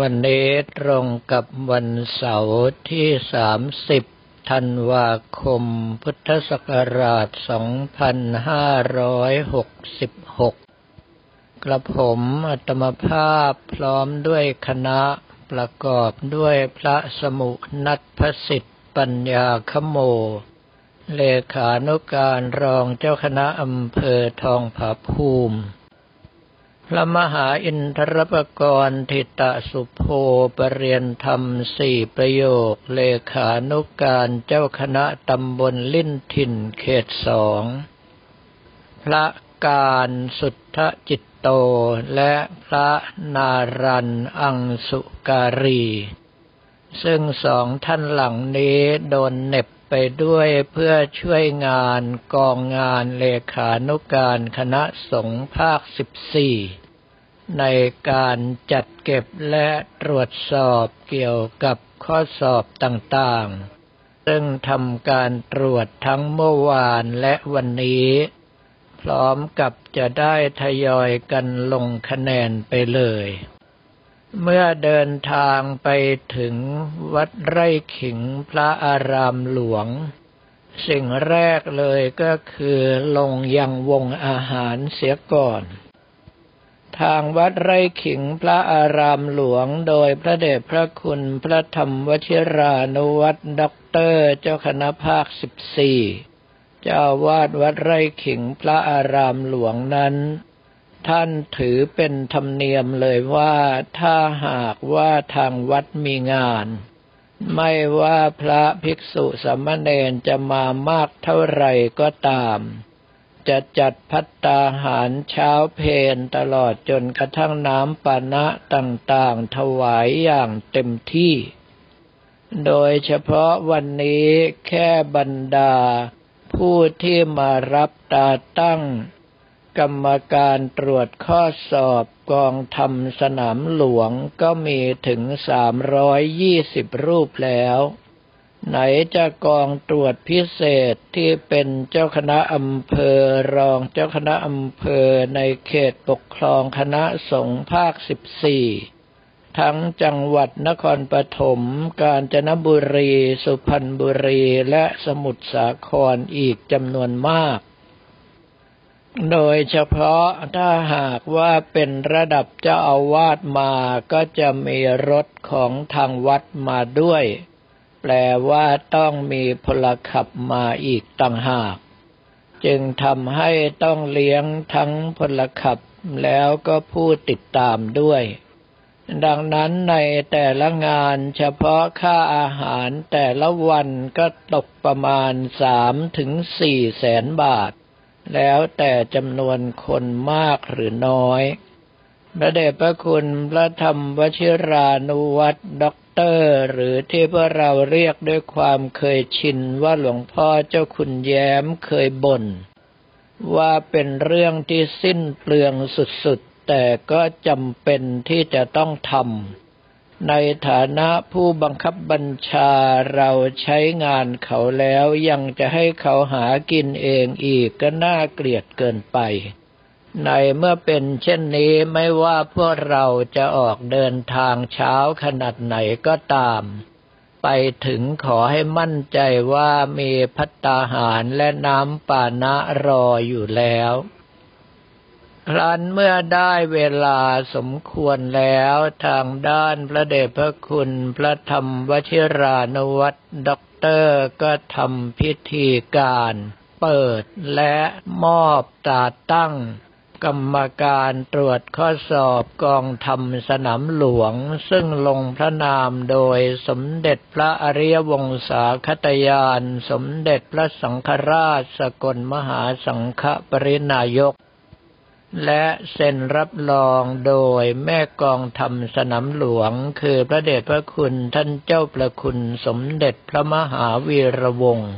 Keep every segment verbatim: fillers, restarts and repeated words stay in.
วันนี้ตรงกับวันเสาร์ที่สามสิบธันวาคมพุทธศักราชสองพันห้าร้อยหกสิบหกกระผมอาตมาภาพพร้อมด้วยคณะประกอบด้วยพระสมุนัตถสิทธิ์ปัญญาคโมเลขานุการรองเจ้าคณะอำเภอทองผาภูมิพระมหาอินทรปกรณ์ทิตะสุโภปเรียนธรรมสี่ประโยคเลขานุการเจ้าคณะตำบลลิ้นถิ่นเขตสองพระการสุทธจิตโตและพระนารันอังสุการีซึ่งสองท่านหลังนี้โดนเหน็บไปด้วยเพื่อช่วยงานกองงานเลขานุการคณะสงฆ์ภาคสิบสี่ในการจัดเก็บและตรวจสอบเกี่ยวกับข้อสอบต่างๆซึ่งทำการตรวจทั้งเมื่อวานและวันนี้พร้อมกับจะได้ทยอยกันลงคะแนนไปเลยเมื่อเดินทางไปถึงวัดไร่ขิงพระอารามหลวงสิ่งแรกเลยก็คือลงยังวงอาหารเสียก่อนทางวัดไร่ขิงพระอารามหลวงโดยพระเดชพระคุณพระธรรมวชิรานุวัตรด็อกเตอร์เจ้าคณะภาคสิบสี่เจ้าวาดวัดไร่ขิงพระอารามหลวงนั้นท่านถือเป็นธรรมเนียมเลยว่าถ้าหากว่าทางวัดมีงานไม่ว่าพระภิกษุสามเณรจะมามากเท่าไหร่ก็ตามจะจัดภัตตาหารเช้าเพลตลอดจนกระทั่งน้ำปานะต่างๆถวายอย่างเต็มที่โดยเฉพาะวันนี้แค่บรรดาผู้ที่มารับตาตั้งกรรมการตรวจข้อสอบกองธรรมสนามหลวงก็มีถึงสามร้อยยี่สิบรูปแล้วไหนจะกองตรวจพิเศษที่เป็นเจ้าคณะอำเภอรองเจ้าคณะอำเภอในเขตปกครองคณะสงฆ์ภาคสิบสี่ทั้งจังหวัดนครปฐมกาญจนบุรีสุพรรณบุรีและสมุทรสาครอีกจำนวนมากโดยเฉพาะถ้าหากว่าเป็นระดับเจ้าอาวาสมาก็จะมีรถของทางวัดมาด้วยแปลว่าต้องมีพลขับมาอีกต่างหากจึงทำให้ต้องเลี้ยงทั้งพลขับแล้วก็ผู้ติดตามด้วยดังนั้นในแต่ละงานเฉพาะค่าอาหารแต่ละวันก็ตกประมาณ สามถึงสี่ แสนบาทแล้วแต่จำนวนคนมากหรือน้อยพระเดชพระคุณพระธรรมวชิรานุวัตรด็อกเตอร์หรือที่พวกเราเรียกด้วยความเคยชินว่าหลวงพ่อเจ้าคุณแย้มเคยบ่นว่าเป็นเรื่องที่สิ้นเปลืองสุดๆแต่ก็จำเป็นที่จะต้องทำในฐานะผู้บังคับบัญชาเราใช้งานเขาแล้วยังจะให้เขาหากินเองอีกก็น่าเกลียดเกินไปในเมื่อเป็นเช่นนี้ไม่ว่าพวกเราจะออกเดินทางเช้าขนาดไหนก็ตามไปถึงขอให้มั่นใจว่ามีภัตตาหารและน้ำปานะรออยู่แล้วครั้นเมื่อได้เวลาสมควรแล้วทางด้านพระเดชพระคุณพระธรรมวชิรานุวัตรด็อกเตอร์ก็ทำพิธีการเปิดและมอบตาตั้งกรรมการตรวจข้อสอบกองธรรมสนามหลวงซึ่งลงพระนามโดยสมเด็จพระอริยวงศาคตยานสมเด็จพระสังฆราชสกลมหาสังฆปรินายกและเซ็นรับรองโดยแม่กองธรรมสนามหลวงคือพระเดชพระคุณท่านเจ้าประคุณสมเด็จพระมหาวีระวงศ์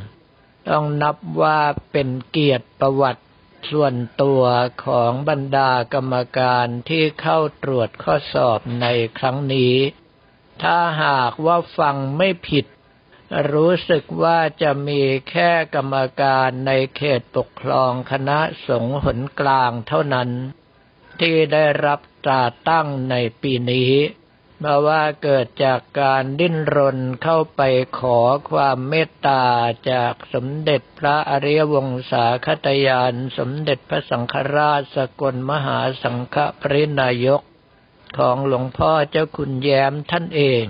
ต้องนับว่าเป็นเกียรติประวัติส่วนตัวของบรรดากรรมการที่เข้าตรวจข้อสอบในครั้งนี้ถ้าหากว่าฟังไม่ผิดรู้สึกว่าจะมีแค่กรรมการในเขตปกครองคณะสงฆ์หนกลางเท่านั้นที่ได้รับตราตั้งในปีนี้ มาว่าเกิดจากการดิ้นรนเข้าไปขอความเมตตาจากสมเด็จพระอริยวงศาคตยานสมเด็จพระสังฆราชสกลมหาสังฆปรินายกของหลวงพ่อเจ้าคุณแย้มท่านเอง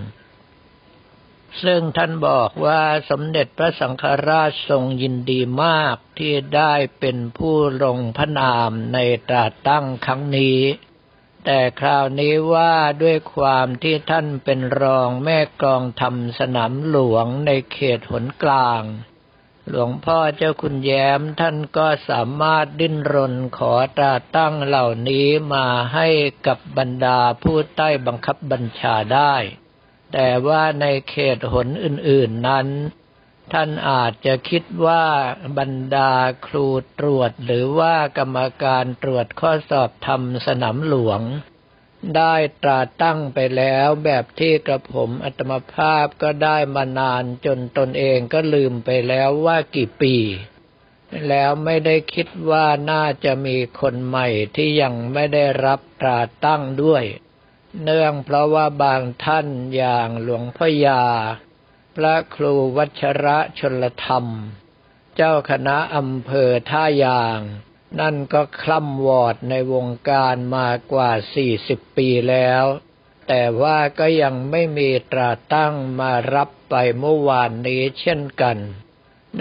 ซึ่งท่านบอกว่าสมเด็จพระสังฆราชทรงยินดีมากที่ได้เป็นผู้ลงพระนามในตราตั้งครั้งนี้แต่คราวนี้ว่าด้วยความที่ท่านเป็นรองแม่กลองธรรมสนามหลวงในเขตหนกลางหลวงพ่อเจ้าคุณแย้มท่านก็สามารถดิ้นรนขอตราตั้งเหล่านี้มาให้กับบรรดาผู้ใต้บังคับบัญชาได้แต่ว่าในเขตหนอื่นๆนั้นท่านอาจจะคิดว่าบรรดาครูตรวจหรือว่ากรรมการตรวจข้อสอบธรรมสนามหลวงได้ตราตั้งไปแล้วแบบที่กระผมอัตมภาพก็ได้มานานจนตนเองก็ลืมไปแล้วว่ากี่ปีแล้วไม่ได้คิดว่าน่าจะมีคนใหม่ที่ยังไม่ได้รับตราตั้งด้วยเนื่องเพราะว่าบางท่านอย่างหลวงพ่อยาพระครูวัชระชลธรรมเจ้าคณะอำเภอท่ายางนั่นก็คล่ำวอดในวงการมากว่าสี่สิบปีแล้วแต่ว่าก็ยังไม่มีตราตั้งมารับไปเมื่อวานนี้เช่นกัน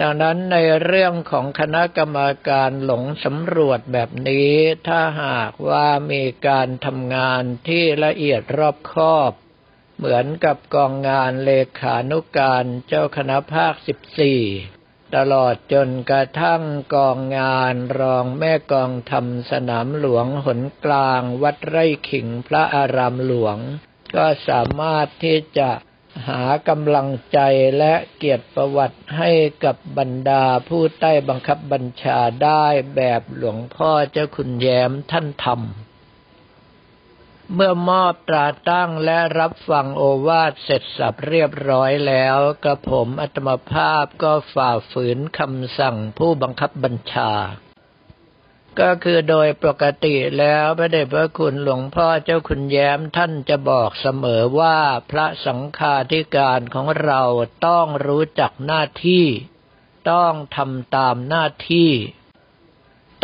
ดังนั้นในเรื่องของคณะกรรมการหลงสำรวจแบบนี้ถ้าหากว่ามีการทำงานที่ละเอียดรอบคอบเหมือนกับกองงานเลขานุการเจ้าคณะภาคสิบสี่ตลอดจนกระทั่งกองงานรองแม่กองธรรมสนามหลวงหนกลางวัดไร่ขิงพระอารามหลวงก็สามารถที่จะหากำลังใจและเกียรติประวัติให้กับบรรดาผู้ใต้บังคับบัญชาได้แบบหลวงพ่อเจ้าคุณแย้มท่านทำเมื่อมอบตราตั้งและรับฟังโอวาทเสร็จสับเรียบร้อยแล้วกระผมอัตมภาพก็ฝ่าฝืนคำสั่งผู้บังคับบัญชาก็คือโดยปกติแล้วพระเดชพระคุณหลวงพ่อเจ้าคุณแย้มท่านจะบอกเสมอว่าพระสังฆาธิการของเราต้องรู้จักหน้าที่ต้องทำตามหน้าที่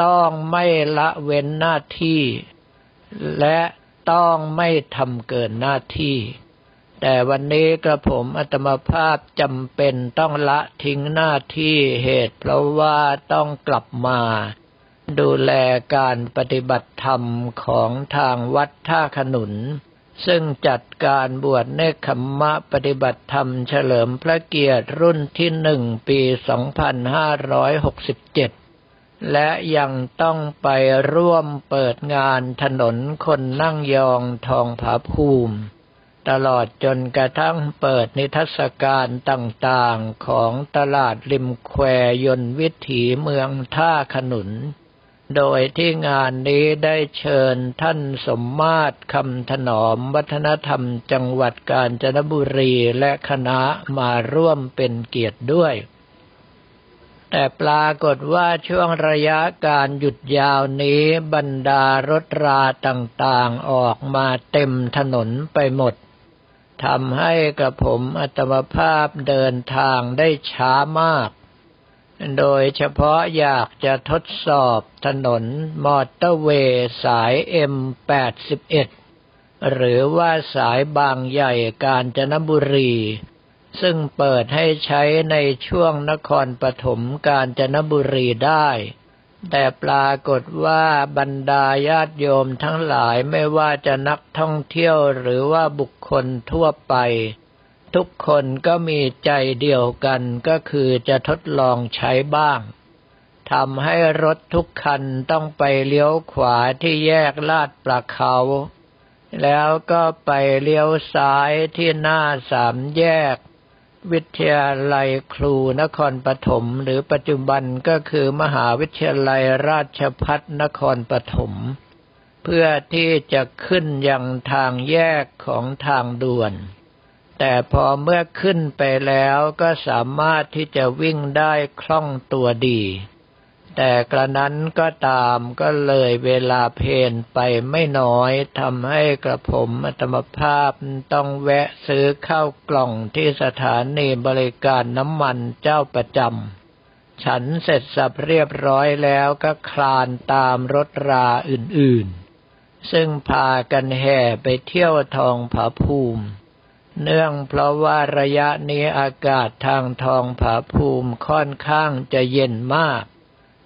ต้องไม่ละเว้นหน้าที่และต้องไม่ทำเกินหน้าที่แต่วันนี้กระผมอัตมภาพจำเป็นต้องละทิ้งหน้าที่เหตุเพราะว่าต้องกลับมาดูแลการปฏิบัติธรรมของทางวัดท่าขนุนซึ่งจัดการบวชเนกขมะปฏิบัติธรรมเฉลิมพระเกียรติรุ่นที่หนึ่งปีสองพันห้าร้อยหกสิบเจ็ดและยังต้องไปร่วมเปิดงานถนนคนนั่งยองทองผาภูมิตลอดจนกระทั่งเปิดนิทรรศการต่างๆของตลาดริมแควย่นวิถีเมืองท่าขนุนโดยที่งานนี้ได้เชิญท่านสมมาตรคำถนอมวัฒนธรรมจังหวัดกาญจนบุรีและคณะมาร่วมเป็นเกียรติด้วยแต่ปรากฏว่าช่วงระยะการหยุดยาวนี้บรรดารถราต่างๆออกมาเต็มถนนไปหมดทำให้กระผมอัตมภาพเดินทางได้ช้ามากโดยเฉพาะอยากจะทดสอบถนนมอเตอร์เวย์สาย เอ็ม แปดสิบเอ็ด หรือว่าสายบางใหญ่กาญจนบุรีซึ่งเปิดให้ใช้ในช่วงนครปฐมกาญจนบุรีได้แต่ปรากฏว่าบรรดาญาติโยมทั้งหลายไม่ว่าจะนักท่องเที่ยวหรือว่าบุคคลทั่วไปทุกคนก็มีใจเดียวกันก็คือจะทดลองใช้บ้างทำให้รถทุกคันต้องไปเลี้ยวขวาที่แยกลาดปลาเขาแล้วก็ไปเลี้ยวซ้ายที่หน้าสามแยกวิทยาลัยครูนครปฐมหรือปัจจุบันก็คือมหาวิทยาลัยราชภัฏนครปฐมเพื่อที่จะขึ้นยังทางแยกของทางด่วนแต่พอเมื่อขึ้นไปแล้วก็สามารถที่จะวิ่งได้คล่องตัวดี แต่กระนั้นก็ตามก็เลยเวลาเพนไปไม่น้อยทำให้กระผมอัตมภาพต้องแวะซื้อข้าวกล่องที่สถานีบริการน้ำมันเจ้าประจำฉันเสร็จสับเรียบร้อยแล้วก็คลานตามรถราอื่นๆซึ่งพากันแห่ไปเที่ยวทองผาภูมิเนื่องเพราะว่าระยะนี้อากาศทางทองผาภูมิค่อนข้างจะเย็นมาก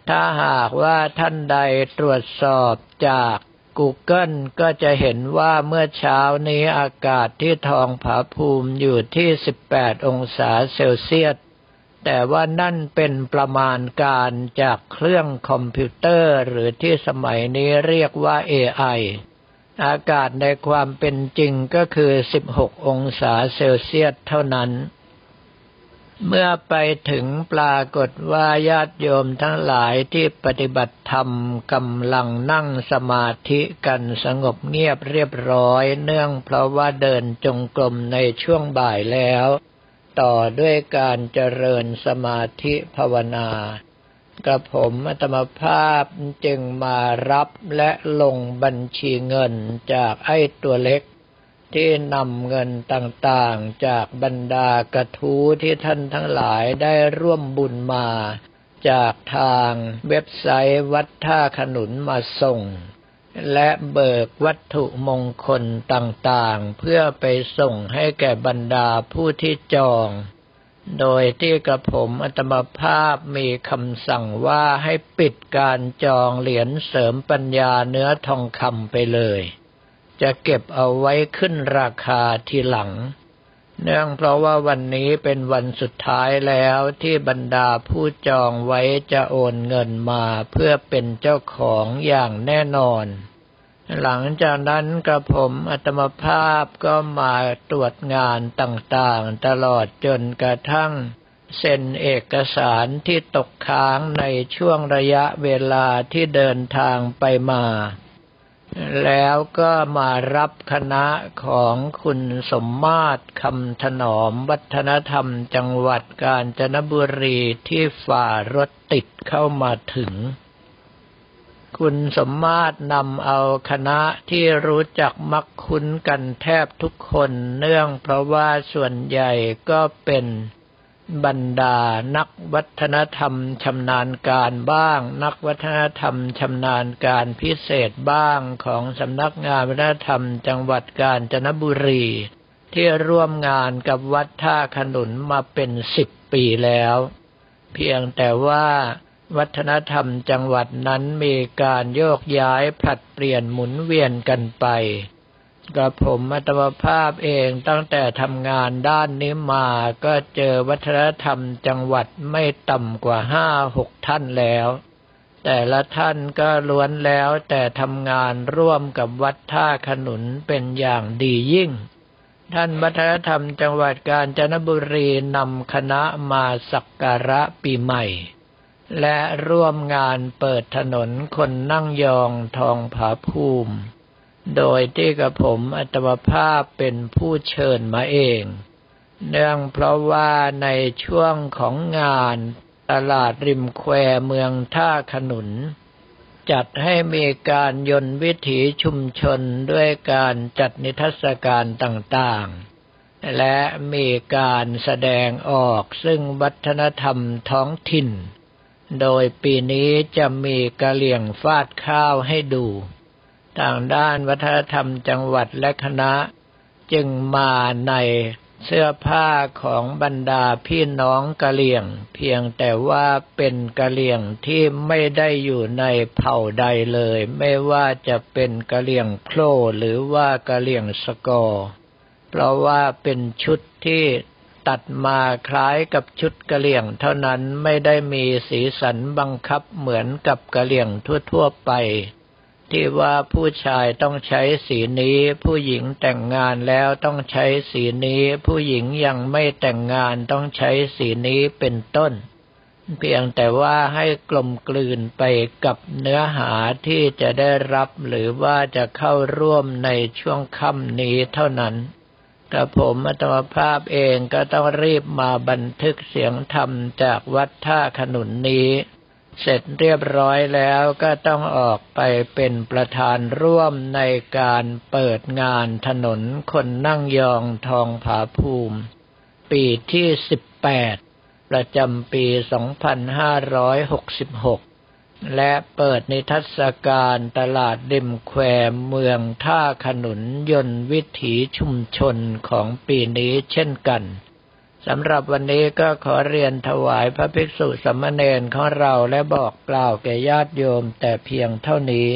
ถ้าหากว่าท่านใดตรวจสอบจาก Google ก็จะเห็นว่าเมื่อเช้านี้อากาศที่ทองผาภูมิอยู่ที่สิบแปดองศาเซลเซียสแต่ว่านั่นเป็นประมาณการจากเครื่องคอมพิวเตอร์หรือที่สมัยนี้เรียกว่า เอ ไอ อากาศในความเป็นจริงก็คือสิบหกองศาเซลเซียสเท่านั้นเมื่อไปถึงปรากฏว่าญาติโยมทั้งหลายที่ปฏิบัติธรรมกำลังนั่งสมาธิกันสงบเงียบเรียบร้อยเนื่องเพราะว่าเดินจงกรมในช่วงบ่ายแล้วต่อด้วยการเจริญสมาธิภาวนากระผมอัตมภาพจึงมารับและลงบัญชีเงินจากไอ้ตัวเล็กที่นำเงินต่างๆจากบรรดากระทู้ที่ท่านทั้งหลายได้ร่วมบุญมาจากทางเว็บไซต์วัดท่าขนุนมาส่งและเบิกวัตถุมงคลต่างๆเพื่อไปส่งให้แก่บรรดาผู้ที่จองโดยที่กระผมอัตมภาพมีคำสั่งว่าให้ปิดการจองเหรียญเสริมปัญญาเนื้อทองคำไปเลยจะเก็บเอาไว้ขึ้นราคาทีหลังเนื่องเพราะว่าวันนี้เป็นวันสุดท้ายแล้วที่บรรดาผู้จองไว้จะโอนเงินมาเพื่อเป็นเจ้าของอย่างแน่นอนหลังจากนั้นกระผมอัตมภาพก็มาตรวจงานต่างๆตลอดจนกระทั่งเซ็นเอกสารที่ตกค้างในช่วงระยะเวลาที่เดินทางไปมาแล้วก็มารับคณะของคุณสมมาตรคำถนอมวัฒนธรรมจังหวัดกาญจนบุรีที่ฝ่ารถติดเข้ามาถึงคุณสมมาตรนำเอาคณะที่รู้จักมักคุ้นกันแทบทุกคนเนื่องเพราะว่าส่วนใหญ่ก็เป็นบรรดานักวัฒนธรรมชำนาญการบ้างนักวัฒนธรรมชำนาญการพิเศษบ้างของสำนักงานวัฒนธรรมจังหวัดกาญจนบุรีที่ร่วมงานกับวัดท่าขนุนมาเป็นสิบปีแล้วเพียงแต่ว่าวัฒนธรรมจังหวัดนั้นมีการโยกย้ายผลัดเปลี่ยนหมุนเวียนกันไปกระผมอัตมภาพเองตั้งแต่ทำงานด้านนี้มาก็เจอวัฒนธรรมจังหวัดไม่ต่ำกว่าห้าหกท่านแล้วแต่ละท่านก็ล้วนแล้วแต่ทำงานร่วมกับวัดท่าขนุนเป็นอย่างดียิ่งท่านวัฒนธรรมจังหวัดกาญจนบุรีนำคณะมาสักการะปีใหม่และร่วมงานเปิดถนนคนนั่งยองทองผาภูมิโดยที่กระผมอัตมภาพเป็นผู้เชิญมาเองเนื่องเพราะว่าในช่วงของงานตลาดริมแควเมืองท่าขนุนจัดให้มีการยนต์วิถีชุมชนด้วยการจัดนิทรรศการต่างๆและมีการแสดงออกซึ่งวัฒนธรรมท้องถิ่นโดยปีนี้จะมีกะเหรี่ยงฟาดข้าวให้ดูทางด้านวัฒนธรรมจังหวัดและคณะจึงมาในเสื้อผ้าของบรรดาพี่น้องกะเหรี่ยงเพียงแต่ว่าเป็นกะเหรี่ยงที่ไม่ได้อยู่ในเผ่าใดเลยไม่ว่าจะเป็นกะเหรี่ยงโคร่หรือว่ากะเหรี่ยงสกอเพราะว่าเป็นชุดที่ตัดมาคล้ายกับชุดกะเหรี่ยงเท่านั้นไม่ได้มีสีสันบังคับเหมือนกับกะเหรี่ยงทั่วๆไปที่ว่าผู้ชายต้องใช้สีนี้ผู้หญิงแต่งงานแล้วต้องใช้สีนี้ผู้หญิงยังไม่แต่งงานต้องใช้สีนี้เป็นต้นเพียงแต่ว่าให้กลมกลืนไปกับเนื้อหาที่จะได้รับหรือว่าจะเข้าร่วมในช่วงค่ำนี้เท่านั้นกระผมอัตมภาพเองก็ต้องรีบมาบันทึกเสียงธรรมจากวัดท่าขนุนนี้ เสร็จเรียบร้อยแล้วก็ต้องออกไปเป็นประธานร่วมในการเปิดงานถนนคนนั่งยองทองผาภูมิปีที่สิบแปดประจำปีสองพันห้าร้อยหกสิบหกและเปิดนิทรรศการตลาดริมแควเมืองท่าขนุนยนต์วิถีชุมชนของปีนี้เช่นกันสำหรับวันนี้ก็ขอเรียนถวายพระภิกษุสามเณรของเราและบอกกล่าวแก่ญาติโยมแต่เพียงเท่านี้